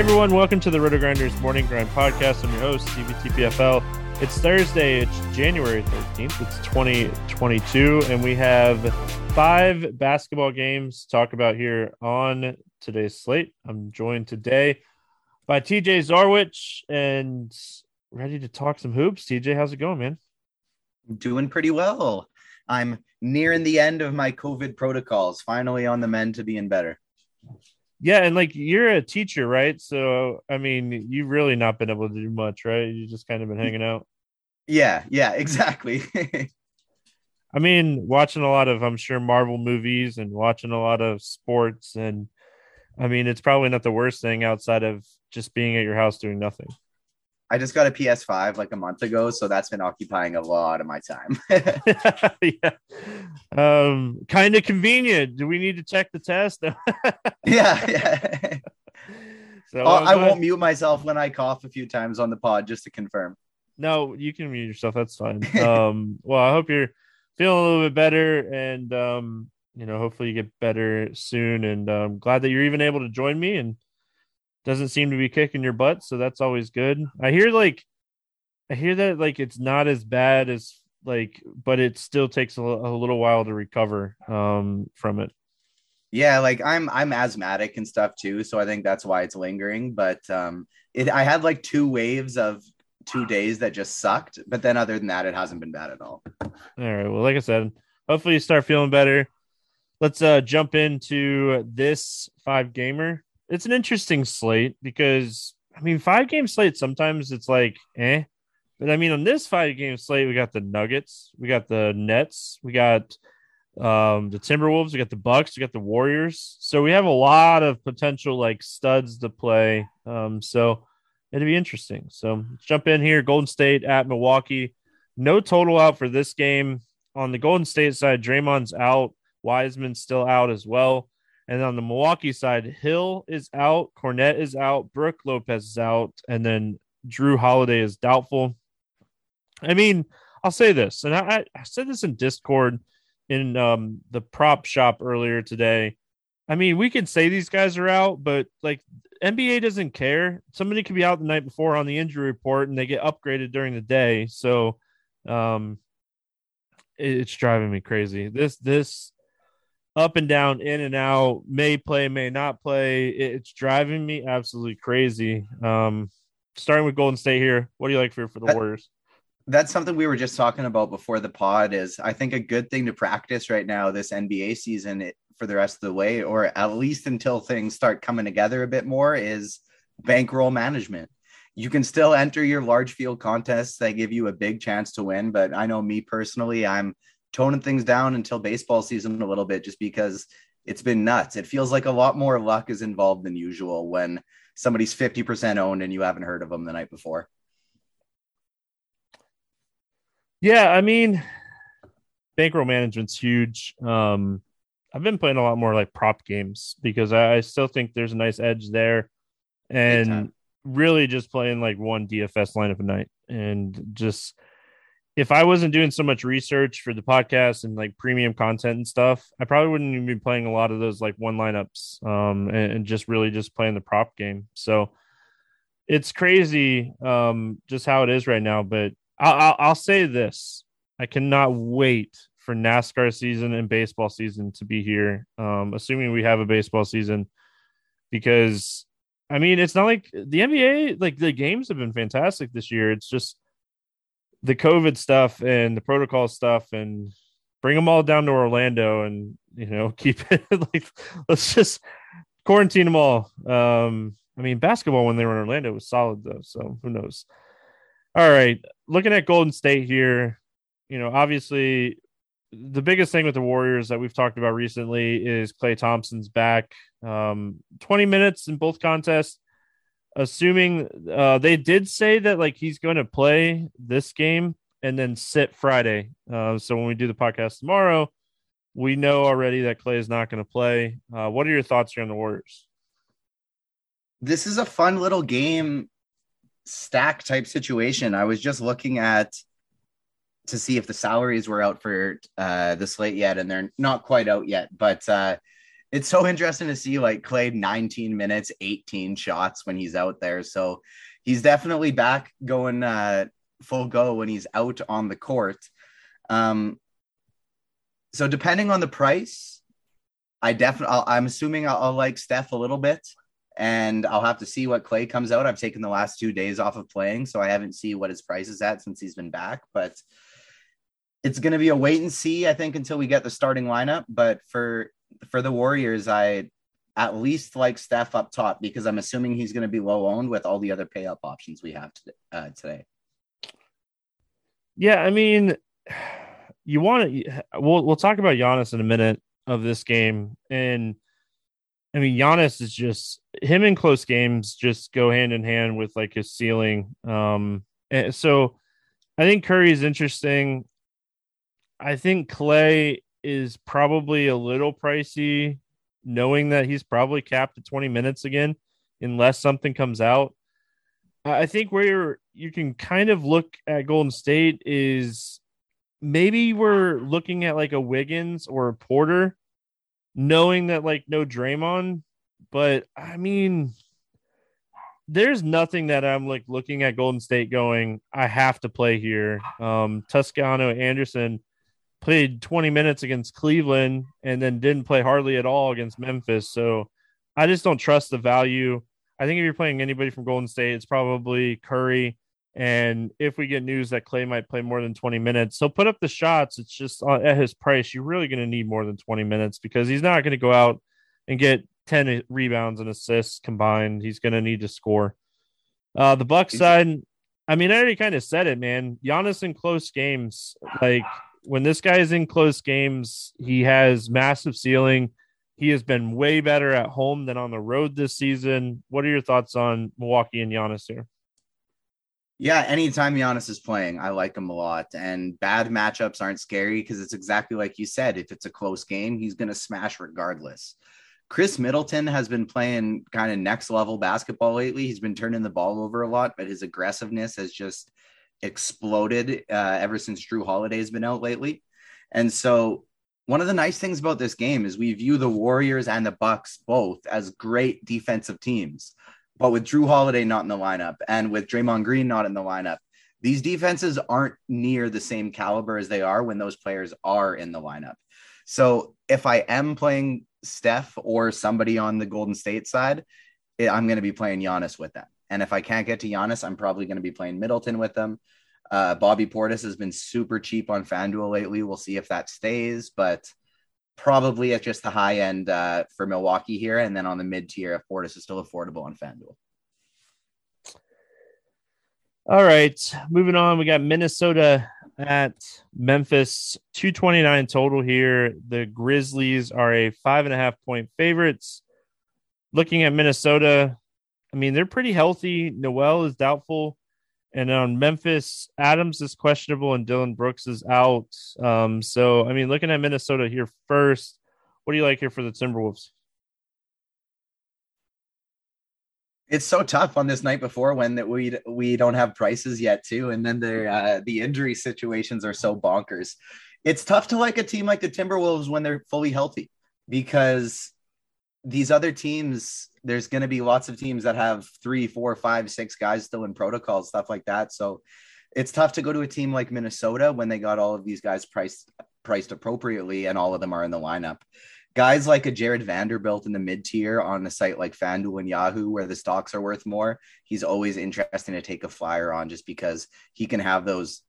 Hey everyone, welcome to the Roto Grinders Morning Grind Podcast. I'm your host, Stevietpfl. It's Thursday, it's January 13th, it's 2022, and we have five basketball games to talk about here on today's slate. I'm joined today by TJ Zarwich and ready to talk some hoops. TJ, how's it going, man? Doing pretty well. I'm nearing the end of my COVID protocols, finally on the mend to being better. Yeah, and like you're a teacher, right? So, I mean, you've really not been able to do much, right? You've just kind of been hanging out. Yeah, exactly. I mean, watching a lot of, I'm sure, Marvel movies and watching a lot of sports. And I mean, it's probably not the worst thing outside of just being at your house doing nothing. I just got a PS5 like a month ago, so that's been occupying a lot of my time. Yeah. Kind of convenient. Do we need to check the test? Yeah. So I won't mute myself when I cough a few times on the pod just to confirm. No, you can mute yourself. That's fine. Well, I hope you're feeling a little bit better, and hopefully you get better soon. And I'm glad that you're even able to join me, and doesn't seem to be kicking your butt, so that's always good. I hear that it's not as bad as but it still takes a little while to recover from it. Yeah, I'm asthmatic and stuff too, so I think that's why it's lingering. But I had two waves of 2 days that just sucked, but then other than that, it hasn't been bad at all. All right. Well, like I said, hopefully you start feeling better. Let's jump into this five gamer. It's an interesting slate because, I mean, five-game slate, sometimes it's eh. But, I mean, on this five-game slate, we got the Nuggets, we got the Nets, we got the Timberwolves, we got the Bucks, we got the Warriors. So we have a lot of potential, studs to play. So it'll be interesting. So let's jump in here. Golden State at Milwaukee. No total out for this game. On the Golden State side, Draymond's out. Wiseman's still out as well. And on the Milwaukee side, Hill is out, Cornette is out, Brooke Lopez is out, and then Jrue Holiday is doubtful. I mean, I'll say this, and I said this in Discord in the prop shop earlier today. I mean, we can say these guys are out, but NBA doesn't care. Somebody could be out the night before on the injury report, and they get upgraded during the day. So it's driving me crazy. This up and down, in and out, may play, may not play. It's driving me absolutely crazy. Starting with Golden State here, what do you like for the Warriors? That's something we were just talking about before the pod is, I think, a good thing to practice right now this NBA season for the rest of the way, or at least until things start coming together a bit more, is bankroll management. You can still enter your large field contests that give you a big chance to win, but I know me personally, I'm toning things down until baseball season a little bit, just because it's been nuts. It feels like a lot more luck is involved than usual when somebody's 50% owned and you haven't heard of them the night before. Yeah. I mean, bankroll management's huge. I've been playing a lot more prop games because I still think there's a nice edge there, and really just playing one DFS lineup a night, and just, if I wasn't doing so much research for the podcast and premium content and stuff, I probably wouldn't even be playing a lot of those one lineups and just really just playing the prop game. So it's crazy just how it is right now. But I'll say this. I cannot wait for NASCAR season and baseball season to be here, assuming we have a baseball season, because, I mean, it's not like the NBA, the games have been fantastic this year. It's just the COVID stuff and the protocol stuff, and bring them all down to Orlando and, keep it let's just quarantine them all. I mean, basketball when they were in Orlando was solid though. So who knows? All right. Looking at Golden State here, obviously the biggest thing with the Warriors that we've talked about recently is Clay Thompson's back. 20 minutes in both contests. Assuming they did say that he's going to play this game and then sit Friday. So when we do the podcast tomorrow, we know already that Clay is not going to play. What are your thoughts here on the Warriors? This is a fun little game stack type situation. I was just looking at to see if the salaries were out for the slate yet, and they're not quite out yet, but it's so interesting to see like Clay 19 minutes, 18 shots when he's out there. So he's definitely back going full go when he's out on the court. So depending on the price, I'm assuming I'll like Steph a little bit, and I'll have to see what Clay comes out. I've taken the last 2 days off of playing, so I haven't seen what his price is at since he's been back, but it's going to be a wait and see, I think, until we get the starting lineup. But for the Warriors, I at least like Steph up top because I'm assuming he's going to be low owned with all the other pay up options we have today. Yeah. I mean, we'll talk about Giannis in a minute of this game. And I mean, Giannis is just him in close games, just go hand in hand with like his ceiling. And so I think Curry is interesting. I think Clay is probably a little pricey, knowing that he's probably capped at 20 minutes again, unless something comes out. I think where you can kind of look at Golden State is maybe we're looking at like a Wiggins or a Porter, knowing that like no Draymond, but I mean, there's nothing that I'm like looking at Golden State going, I have to play here. Toscano Anderson played 20 minutes against Cleveland and then didn't play hardly at all against Memphis. So I just don't trust the value. I think if you're playing anybody from Golden State, it's probably Curry. And if we get news that Clay might play more than 20 minutes, he'll put up the shots. It's just at his price, you're really going to need more than 20 minutes because he's not going to go out and get 10 rebounds and assists combined. He's going to need to score. The Bucks side, I mean, I already kind of said it, man. Giannis in close games, like, when this guy is in close games, he has massive ceiling. He has been way better at home than on the road this season. What are your thoughts on Milwaukee and Giannis here? Yeah, anytime Giannis is playing, I like him a lot. And bad matchups aren't scary because it's exactly like you said. If it's a close game, he's going to smash regardless. Chris Middleton has been playing kind of next level basketball lately. He's been turning the ball over a lot, but his aggressiveness has just exploded ever since Jrue Holiday has been out lately. And so one of the nice things about this game is we view the Warriors and the Bucks both as great defensive teams, but with Jrue Holiday not in the lineup and with Draymond Green not in the lineup, these defenses aren't near the same caliber as they are when those players are in the lineup. So if I am playing Steph or somebody on the Golden State side, I'm going to be playing Giannis with them. And if I can't get to Giannis, I'm probably going to be playing Middleton with them. Bobby Portis has been super cheap on FanDuel lately. We'll see if that stays, but probably at just the high end for Milwaukee here. And then on the mid tier, if Portis is still affordable on FanDuel. All right, moving on. We got Minnesota at Memphis, 229 total here. The Grizzlies are a 5.5 point favorites. Looking at Minnesota, I mean, they're pretty healthy. Noel is doubtful. And on Memphis, Adams is questionable and Dylan Brooks is out. So, I mean, looking at Minnesota here first, what do you like here for the Timberwolves? It's so tough on this night before when that we don't have prices yet, too. And then the injury situations are so bonkers. It's tough to like a team like the Timberwolves when they're fully healthy because these other teams, there's going to be lots of teams that have 3, 4, 5, 6 guys still in protocol, stuff like that. So it's tough to go to a team like Minnesota when they got all of these guys priced appropriately and all of them are in the lineup. Guys like a Jared Vanderbilt in the mid-tier on a site like FanDuel and Yahoo where the stocks are worth more, he's always interesting to take a flyer on just because he can have those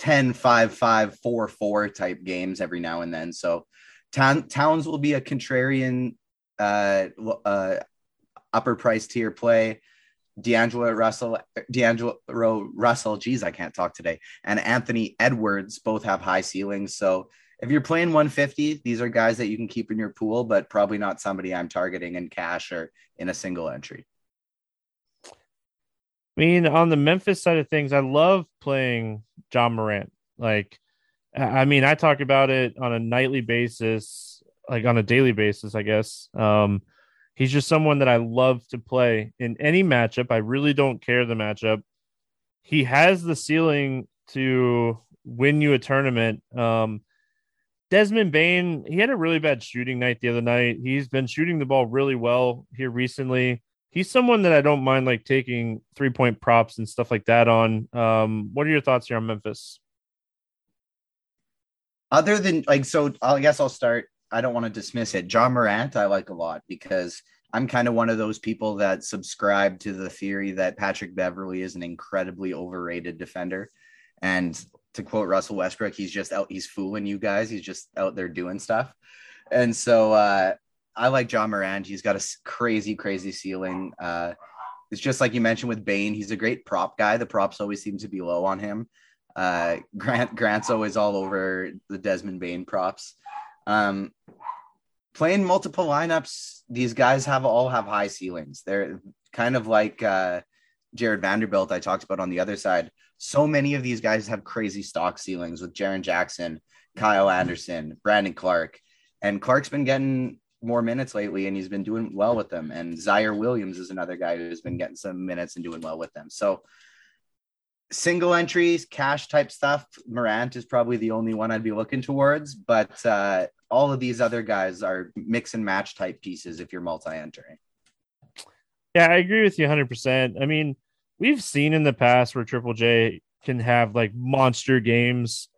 10, 5, 5, 4, 4 type games every now and then. So Towns will be a contrarian upper price tier play. D'Angelo Russell, geez, I can't talk today, and Anthony Edwards both have high ceilings. So if you're playing 150, these are guys that you can keep in your pool, but probably not somebody I'm targeting in cash or in a single entry. I mean, on the Memphis side of things, I love playing John Morant. Like, I mean, I talk about it on a nightly basis, like on a daily basis, I guess. He's just someone that I love to play in any matchup. I really don't care the matchup. He has the ceiling to win you a tournament. Desmond Bane, he had a really bad shooting night the other night. He's been shooting the ball really well here recently. He's someone that I don't mind like taking 3-point props and stuff like that on. What are your thoughts here on Memphis? Other than like, so I guess I'll start. I don't want to dismiss it. John Morant, I like a lot because I'm kind of one of those people that subscribe to the theory that Patrick Beverley is an incredibly overrated defender. And to quote Russell Westbrook, he's just out. He's fooling you guys. He's just out there doing stuff. And so I like John Morant. He's got a crazy, crazy ceiling. It's just like you mentioned with Bane. He's a great prop guy. The props always seem to be low on him. Grant's always all over the Desmond Bane props. Playing multiple lineups, these guys all have high ceilings. They're kind of like Jared Vanderbilt I talked about on the other side. So many of these guys have crazy stock ceilings with Jaren Jackson, Kyle Anderson, Brandon Clark. And Clark's been getting more minutes lately, and he's been doing well with them. And Zaire Williams is another guy who's been getting some minutes and doing well with them. So single entries, cash type stuff, Morant is probably the only one I'd be looking towards. But all of these other guys are mix and match type pieces if you're multi-entering. Yeah, I agree with you 100%. I mean, we've seen in the past where Triple J can have like monster games.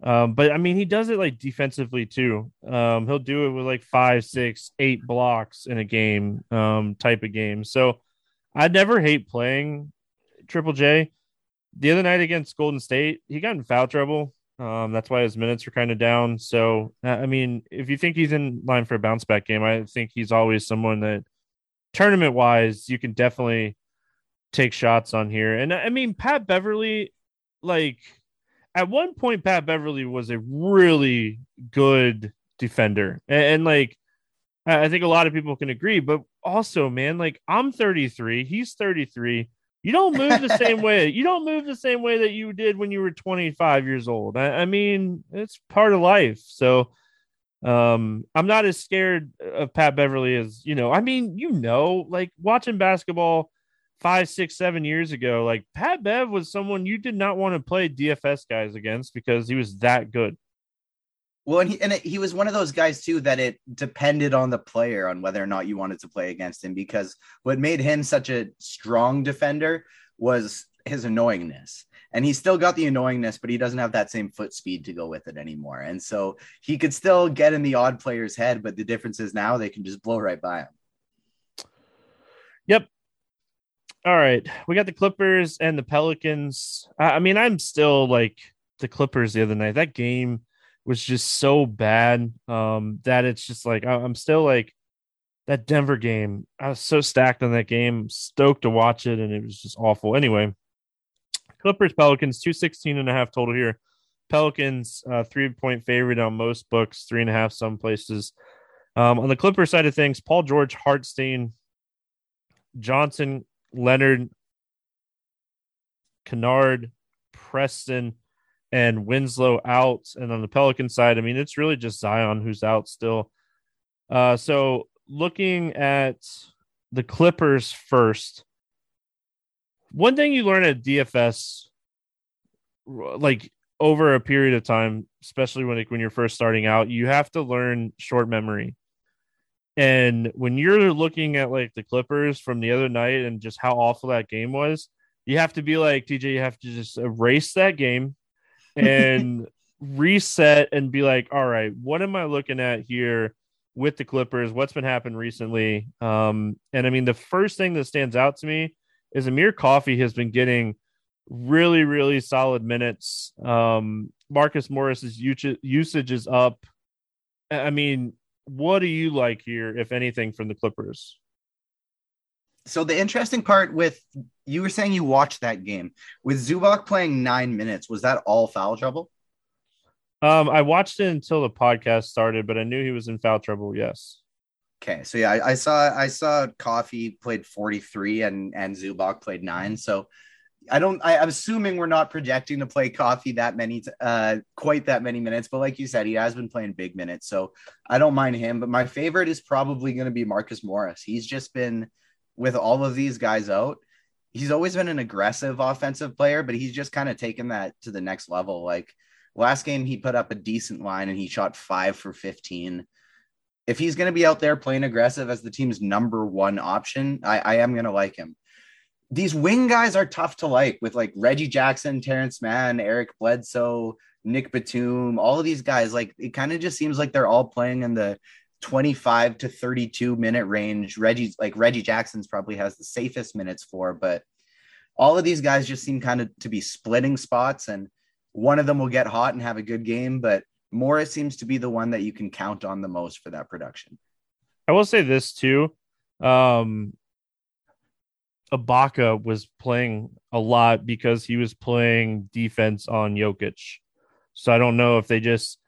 But I mean, he does it like defensively too. He'll do it with like 5, 6, 8 blocks in a game type of game. So I never hate playing Triple J. The other night against Golden State, he got in foul trouble. That's why his minutes are kind of down. So, I mean, if you think he's in line for a bounce back game, I think he's always someone that tournament wise, you can definitely take shots on here. And I mean, Pat Beverley, like at one point, Pat Beverley was a really good defender. And like, I think a lot of people can agree, but also, man, like I'm 33, he's 33. You don't move the same way. You don't move the same way that you did when you were 25 years old. I mean, it's part of life. So I'm not as scared of Pat Beverley as, you know, I mean, you know, like watching basketball 5, 6, 7 years ago, like Pat Bev was someone you did not want to play DFS guys against because he was that good. Well, and he was one of those guys, too, that it depended on the player on whether or not you wanted to play against him, because what made him such a strong defender was his annoyingness. And he still got the annoyingness, but he doesn't have that same foot speed to go with it anymore. And so he could still get in the odd player's head, but the difference is now they can just blow right by him. Yep. All right. We got the Clippers and the Pelicans. I mean, I'm still like the Clippers the other night. That game was just so bad that it's just like I'm still like that Denver game. I was so stacked on that game, stoked to watch it, and it was just awful. Anyway, Clippers Pelicans 216.5 total here. Pelicans 3-point favorite on most books, 3.5 some places. On the Clippers side of things, Paul George, Hartstein, Johnson, Leonard, Kennard, Preston, and Winslow out. And on the Pelican side, I mean, it's really just Zion who's out still. So looking at the Clippers first, one thing you learn at DFS, like over a period of time, especially when you're first starting out, you have to learn short memory. And when you're looking at like the Clippers from the other night and just how awful that game was, you have to be like, TJ, you have to just erase that game and reset and be like, all right, what am I looking at here with the Clippers? What's been happening recently? And I mean, the first thing that stands out to me is Amir Coffey has been getting really, really solid minutes. Marcus Morris's usage is up. I mean, what do you like here, if anything, from the Clippers? So the interesting part with, you were saying you watched that game with Zubac playing 9 minutes. Was that all foul trouble? I watched it until the podcast started, but I knew he was in foul trouble. Yes. Okay. So yeah, I saw Coffey played 43 and Zubac played 9. So I'm assuming we're not projecting to play Coffey that many, quite that many minutes, but like you said, he has been playing big minutes. So I don't mind him, but my favorite is probably going to be Marcus Morris. He's just been, with all of these guys out, he's always been an aggressive offensive player, but he's just kind of taken that to the next level. Like Last game, he put up a decent line and he shot 5 for 15. If he's going to be out there playing aggressive as the team's number one option, I am going to like him. These wing guys are tough to like with like Reggie Jackson, Terrence Mann, Eric Bledsoe, Nick Batum, all of these guys. Like, it kind of just seems like they're all playing in the 25 to 32 minute range. Reggie Jackson's probably has the safest minutes for, but all of these guys just seem kind of to be splitting spots, and one of them will get hot and have a good game, but Morris seems to be the one that you can count on the most for that production. I will say this too. Ibaka was playing a lot because he was playing defense on Jokic. So I don't know if they just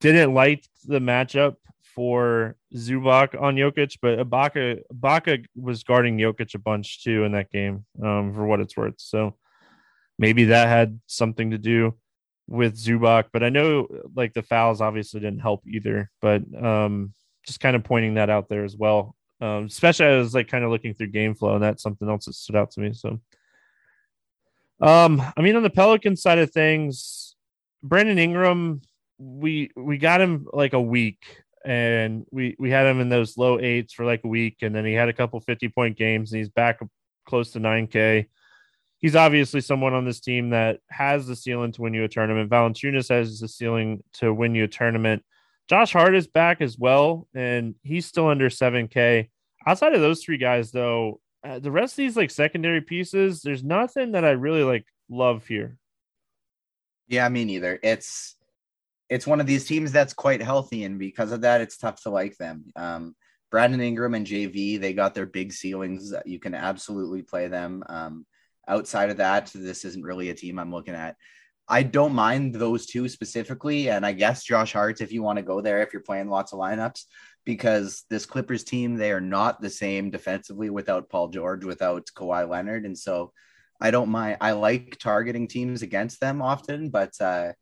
didn't like the matchup for Zubac on Jokic, but Ibaka was guarding Jokic a bunch too in that game, for what it's worth. So maybe that had something to do with Zubac, but I know like the fouls obviously didn't help either, but just kind of pointing that out there as well. Especially I was like kind of looking through game flow, and that's something else that stood out to me. So, I mean, on the Pelican side of things, Brandon Ingram, we got him like a week, and we had him in those low eights for like a week. And then he had a couple 50-point games, and he's back close to 9K. He's obviously someone on this team that has the ceiling to win you a tournament. Valanciunas has the ceiling to win you a tournament. Josh Hart is back as well, and he's still under 7K. Outside of those three guys, though, the rest of these like secondary pieces, there's nothing that I really like love here. Yeah, me neither. It's one of these teams that's quite healthy, and because of that, it's tough to like them. Brandon Ingram and JV, they got their big ceilings. You can absolutely play them. Outside of that, this isn't really a team I'm looking at. I don't mind those two specifically, and I guess Josh Hart if you want to go there, if you're playing lots of lineups, because this Clippers team, they are not the same defensively without Paul George, without Kawhi Leonard, and so I don't mind. I like targeting teams against them often, but I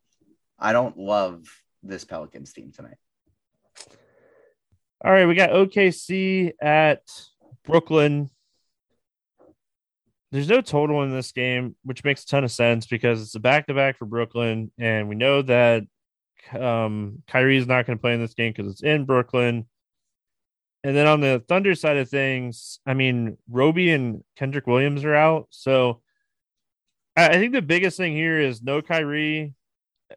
don't love this Pelicans team tonight. All right, we got OKC at Brooklyn. There's no total in this game, which makes a ton of sense because it's a back-to-back for Brooklyn, and we know that Kyrie is not going to play in this game because it's in Brooklyn. And then on the Thunder side of things, I mean, Roby and Kendrick Williams are out, so I think the biggest thing here is no Kyrie.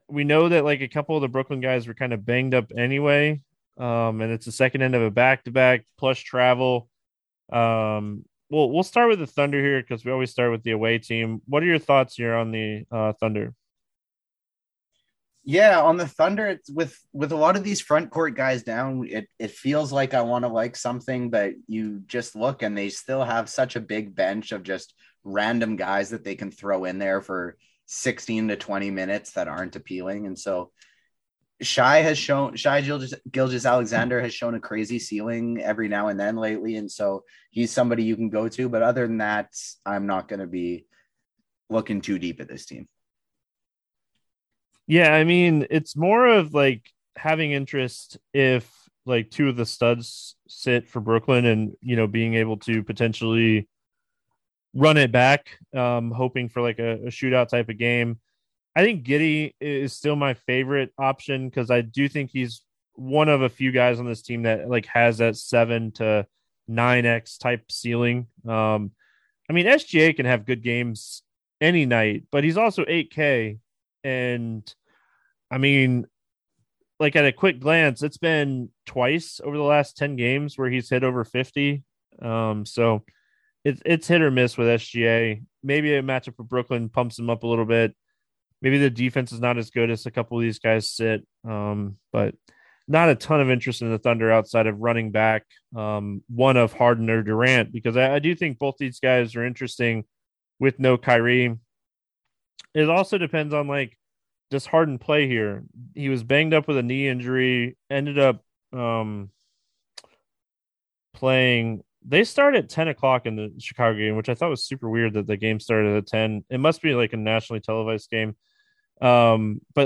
We know that like a couple of the Brooklyn guys were kind of banged up anyway, and it's the second end of a back-to-back plus travel. Well, we'll start with the Thunder here because we always start with the away team. What are your thoughts here on the Thunder? Yeah, on the Thunder, it's with a lot of these front court guys down, it feels like I want to like something, but you just look and they still have such a big bench of just random guys that they can throw in there for 16 to 20 minutes that aren't appealing. And so Shai Gilgeous-Alexander has shown a crazy ceiling every now and then lately, and so he's somebody you can go to. But other than that, I'm not going to be looking too deep at this team. Yeah, I mean, it's more of like having interest if like two of the studs sit for Brooklyn, and you know, being able to potentially run it back, hoping for like a shootout type of game. I think Giddey is still my favorite option because I do think he's one of a few guys on this team that like has that 7 to 9x type ceiling. I mean, SGA can have good games any night, but he's also 8K. And I mean, like at a quick glance, it's been twice over the last 10 games where he's hit over 50. So it's hit or miss with SGA. Maybe a matchup for Brooklyn pumps him up a little bit. Maybe the defense is not as good as a couple of these guys sit, but not a ton of interest in the Thunder outside of running back, one of Harden or Durant, because I do think both these guys are interesting with no Kyrie. It also depends on, like, does Harden play here? He was banged up with a knee injury, ended up playing. They start at 10 o'clock in the Chicago game, which I thought was super weird that the game started at 10. It must be like a nationally televised game. But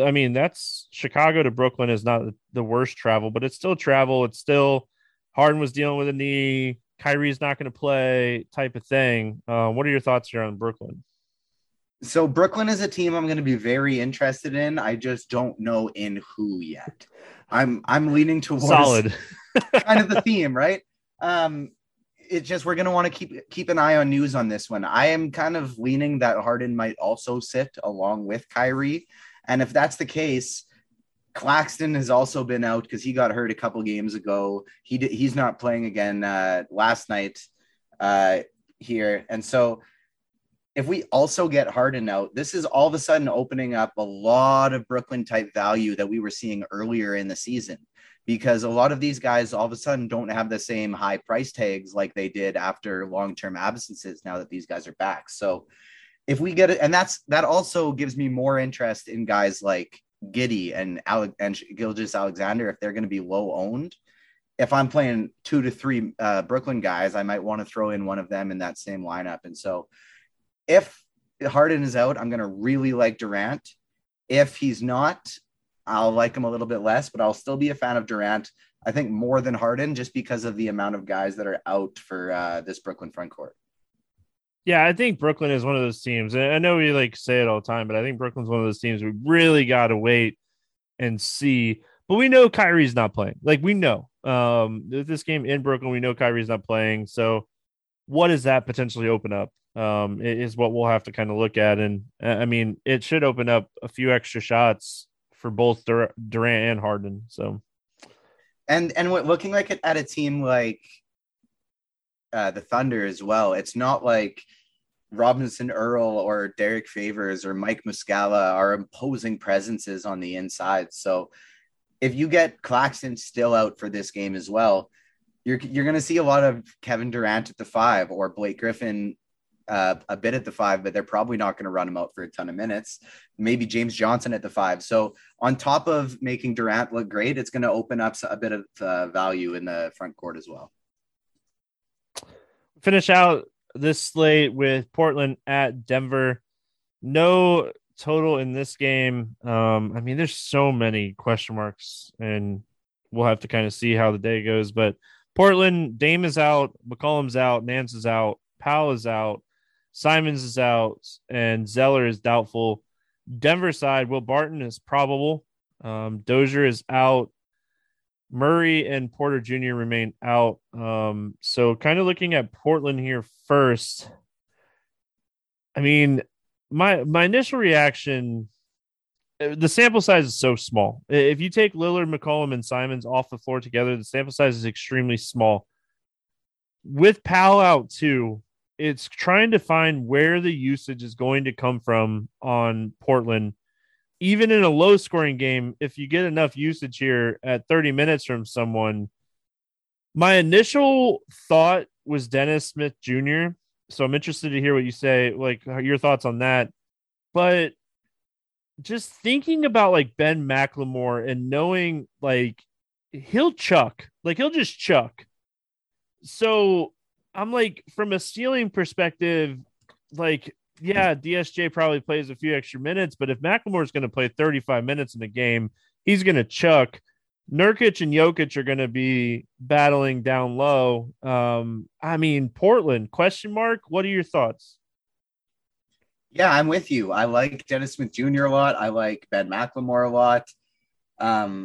I mean, that's Chicago to Brooklyn is not the worst travel, but it's still travel. It's still Harden was dealing with a knee. Kyrie's not going to play type of thing. What are your thoughts here on Brooklyn? So Brooklyn is a team I'm going to be very interested in. I just don't know in who yet. I'm leaning towards solid, kind of the theme, right? It's just we're going to want to keep an eye on news on this one. I am kind of leaning that Harden might also sit along with Kyrie, and if that's the case, Claxton has also been out because he got hurt a couple games ago. He's not playing again last night here, and so. If we also get Harden out, this is all of a sudden opening up a lot of Brooklyn type value that we were seeing earlier in the season, because a lot of these guys all of a sudden don't have the same high price tags like they did after long-term absences now that these guys are back. So if we get it, and that also gives me more interest in guys like Giddey and Gilgeous-Alexander, if they're going to be low owned. If I'm playing 2 to 3 Brooklyn guys, I might want to throw in one of them in that same lineup. And so if Harden is out, I'm going to really like Durant. If he's not, I'll like him a little bit less, but I'll still be a fan of Durant, I think, more than Harden, just because of the amount of guys that are out for this Brooklyn frontcourt. Yeah, I think Brooklyn is one of those teams. And I know we like say it all the time, but I think Brooklyn's one of those teams we really got to wait and see. But we know Kyrie's not playing. Like, we know. This game in Brooklyn, we know Kyrie's not playing. So what does that potentially open up? Is what we'll have to kind of look at. And I mean, it should open up a few extra shots for both Durant and Harden. So, and what looking like at a team like the Thunder as well, it's not like Robinson Earl or Derek Favors or Mike Muscala are imposing presences on the inside. So if you get Claxton still out for this game as well, you're going to see a lot of Kevin Durant at the 5 or Blake Griffin a bit at the 5, but they're probably not going to run him out for a ton of minutes. Maybe James Johnson at the 5. So on top of making Durant look great, it's going to open up a bit of value in the front court as well. Finish out this slate with Portland at Denver. No total in this game. I mean, there's so many question marks, and we'll have to kind of see how the day goes. But Portland, Dame is out, McCollum's out, Nance is out, Powell is out, Simons is out, and Zeller is doubtful. Denver side, Will Barton is probable. Dozier is out. Murray and Porter Jr. remain out. So kind of looking at Portland here first. I mean, my initial reaction, the sample size is so small. If you take Lillard, McCollum, and Simons off the floor together, the sample size is extremely small. With Powell out too, it's trying to find where the usage is going to come from on Portland. Even in a low scoring game, if you get enough usage here at 30 minutes from someone, my initial thought was Dennis Smith Jr. So I'm interested to hear what you say, like your thoughts on that. But just thinking about like Ben McLemore and knowing like he'll just chuck. So I'm like, from a ceiling perspective, like, yeah, DSJ probably plays a few extra minutes, but if McLemore's going to play 35 minutes in the game, he's going to chuck. Nurkic and Jokic are going to be battling down low. I mean, Portland, question mark. What are your thoughts? Yeah, I'm with you. I like Dennis Smith Jr. a lot. I like Ben McLemore a lot.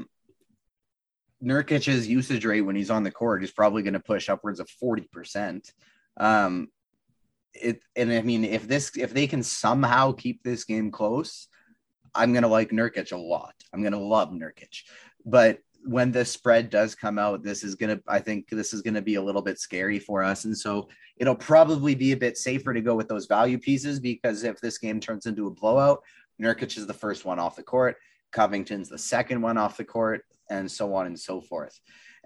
Nurkic's usage rate when he's on the court is probably going to push upwards of 40%. And I mean, if they can somehow keep this game close, I'm going to like Nurkic a lot. I'm going to love Nurkic. But when the spread does come out, I think this is going to be a little bit scary for us. And so it'll probably be a bit safer to go with those value pieces, because if this game turns into a blowout, Nurkic is the first one off the court. Covington's the second one off the court, and so on and so forth.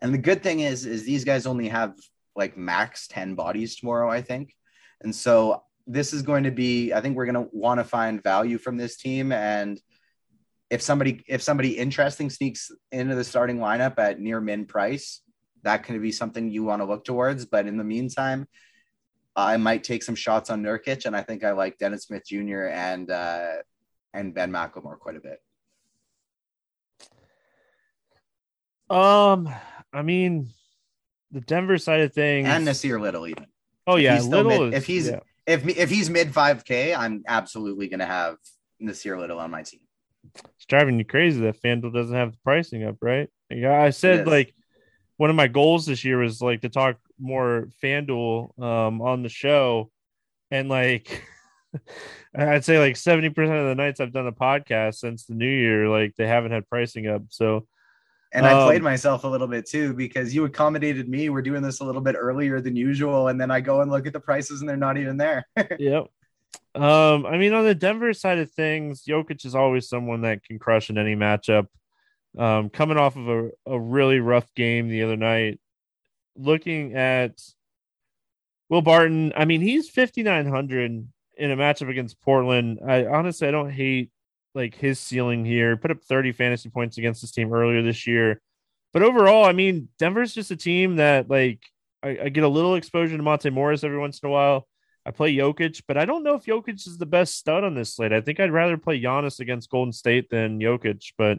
And the good thing is these guys only have like max 10 bodies tomorrow, I think. And so this is going to be, I think we're going to want to find value from this team. And if somebody interesting sneaks into the starting lineup at near min price, that could be something you want to look towards. But in the meantime, I might take some shots on Nurkic. And I think I like Dennis Smith Jr. and Ben McLemore quite a bit. I mean, the Denver side of things, and Nasir Little even. Oh yeah, if he's, If he's mid 5K, I'm absolutely going to have Nasir Little on my team. It's driving you crazy that FanDuel doesn't have the pricing up, right? Yeah, I said like one of my goals this year was like to talk more FanDuel on the show, and like I'd say like 70% of the nights I've done a podcast since the new year, like they haven't had pricing up. So, and I played myself a little bit too, because you accommodated me. We're doing this a little bit earlier than usual, and then I go and look at the prices and they're not even there. Yep. I mean, on the Denver side of things, Jokic is always someone that can crush in any matchup. Coming off of a really rough game the other night, looking at Will Barton, I mean, he's 5,900 in a matchup against Portland. I honestly don't hate like his ceiling here. Put up 30 fantasy points against this team earlier this year. But overall, I mean, Denver's just a team that like I get a little exposure to Monte Morris every once in a while. I play Jokic, but I don't know if Jokic is the best stud on this slate. I think I'd rather play Giannis against Golden State than Jokic, but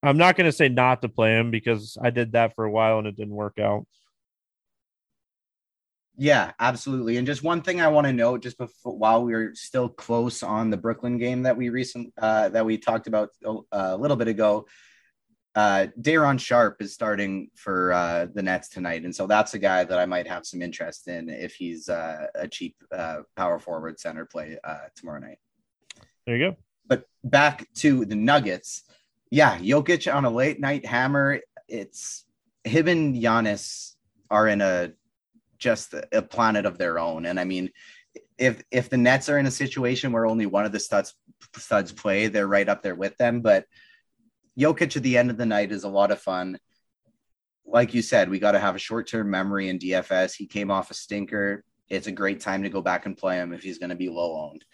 I'm not going to say not to play him because I did that for a while and it didn't work out. Yeah, absolutely. And just one thing I want to note just before, while we are still close on the Brooklyn game that we talked about a little bit ago, Daron Sharp is starting for the Nets tonight. And so that's a guy that I might have some interest in if he's a cheap power forward center play tomorrow night. There you go. But back to the Nuggets. Yeah, Jokic on a late night hammer. It's him and Giannis are in just a planet of their own. And I mean, if the Nets are in a situation where only one of the studs play, they're right up there with them. But Jokic at the end of the night is a lot of fun. Like you said, we got to have a short-term memory in DFS. He came off a stinker. It's a great time to go back and play him if he's going to be low-owned.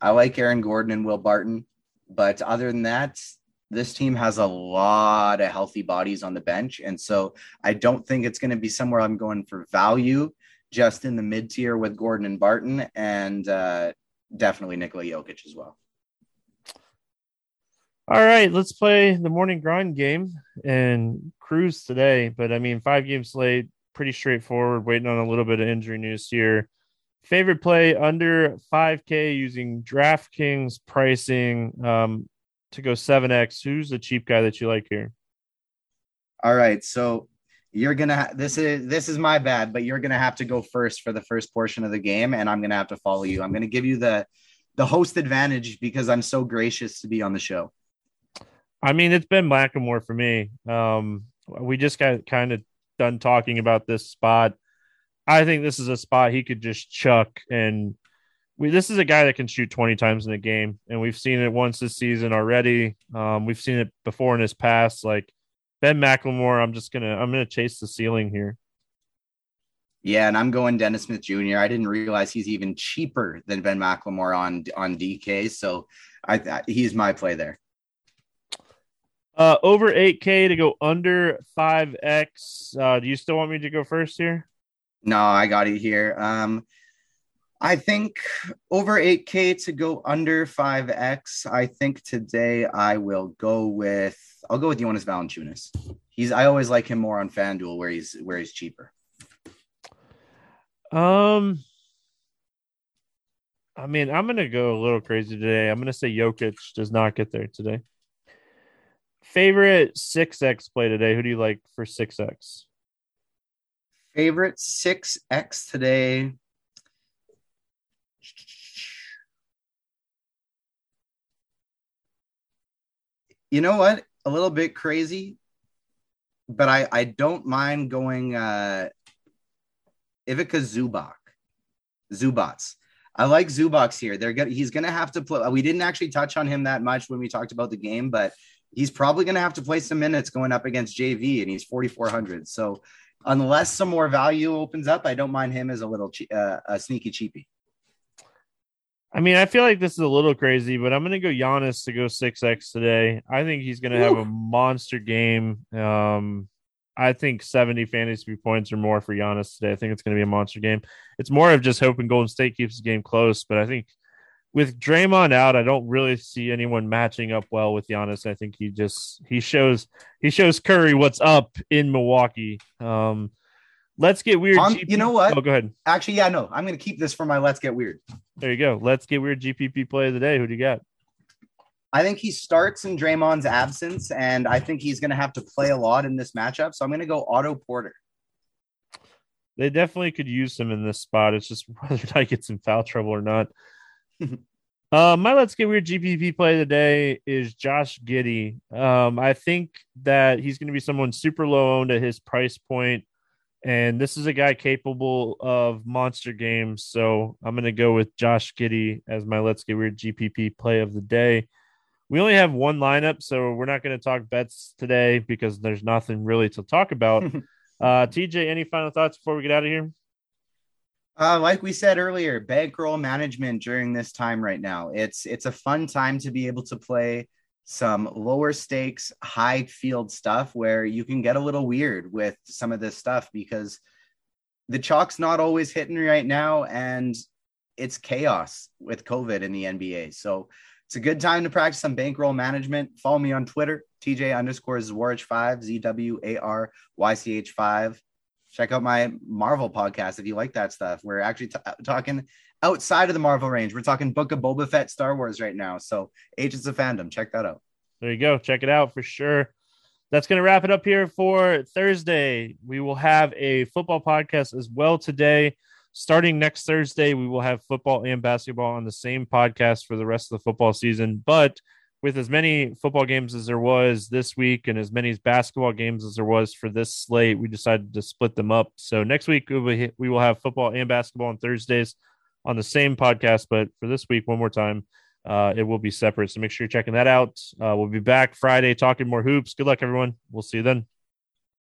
I like Aaron Gordon and Will Barton, but other than that, this team has a lot of healthy bodies on the bench, and so I don't think it's going to be somewhere I'm going for value, just in the mid-tier with Gordon and Barton, and definitely Nikola Jokic as well. All right, let's play the morning grind game and cruise today. But I mean, 5-game slate, pretty straightforward, waiting on a little bit of injury news here. Favorite play under 5K using DraftKings pricing to go 7X. Who's the cheap guy that you like here? All right, so you're going to – this is my bad, but you're going to have to go first for the first portion of the game, and I'm going to have to follow you. I'm going to give you the host advantage because I'm so gracious to be on the show. I mean, it's been Blackamore for me. We just got kind of done talking about this spot. I think this is a spot he could just chuck. And this is a guy that can shoot 20 times in a game. And we've seen it once this season already. We've seen it before in his past. Like Ben McLemore, I'm going to chase the ceiling here. Yeah, and I'm going Dennis Smith Jr. I didn't realize he's even cheaper than Ben McLemore on DK. So he's my play there. Over 8K to go under 5X. Do you still want me to go first here? No, I got it here. I think over 8K to go under 5X. I think today I'll go with Jonas Valanciunas. I always like him more on FanDuel where he's cheaper. I mean, I'm going to go a little crazy today. I'm going to say Jokic does not get there today. Favorite 6X play today. Who do you like for 6X? Favorite 6X today. You know what? A little bit crazy, but I don't mind going Ivica Zubac. Zubac's. I like Zubac here. He's going to have to play. We didn't actually touch on him that much when we talked about the game, but he's probably going to have to play some minutes going up against JV, and he's 4,400. So unless some more value opens up, I don't mind him as a sneaky cheapie. I mean, I feel like this is a little crazy, but I'm going to go Giannis to go 6X today. I think he's going to have a monster game. I think 70 fantasy points or more for Giannis today. I think it's going to be a monster game. It's more of just hoping Golden State keeps the game close, but I think with Draymond out, I don't really see anyone matching up well with Giannis. I think he shows Curry what's up in Milwaukee. Let's get weird. You know what? Oh, go ahead. Actually, yeah, no, I'm going to keep this for my Let's Get Weird. There you go. Let's Get Weird GPP play of the day. Who do you got? I think he starts in Draymond's absence, and I think he's going to have to play a lot in this matchup. So I'm going to go Otto Porter. They definitely could use him in this spot. It's just whether I get some foul trouble or not. My Let's Get Weird GPP play of the day is Josh Giddey. I think that he's going to be someone super low owned at his price point. And this is a guy capable of monster games. So I'm going to go with Josh Giddey as my Let's Get Weird GPP play of the day. We only have one lineup, so we're not going to talk bets today because there's nothing really to talk about. TJ, any final thoughts before we get out of here? Like we said earlier, bankroll management during this time right now. It's a fun time to be able to play some lower stakes, high field stuff where you can get a little weird with some of this stuff because the chalk's not always hitting right now and it's chaos with COVID in the NBA. So it's a good time to practice some bankroll management. Follow me on Twitter, TJ_Zwarich5, ZWARYCH5. Check out my Marvel podcast if you like that stuff. We're actually talking outside of the Marvel range. We're talking Book of Boba Fett, Star Wars right now. So Agents of Fandom, check that out. There you go. Check it out for sure. That's going to wrap it up here for Thursday. We will have a football podcast as well today. Starting next Thursday, we will have football and basketball on the same podcast for the rest of the football season. But with as many football games as there was this week and as many basketball games as there was for this slate, we decided to split them up. So next week we will have football and basketball on Thursdays on the same podcast. But for this week, one more time, it will be separate. So make sure you're checking that out. We'll be back Friday talking more hoops. Good luck, everyone. We'll see you then.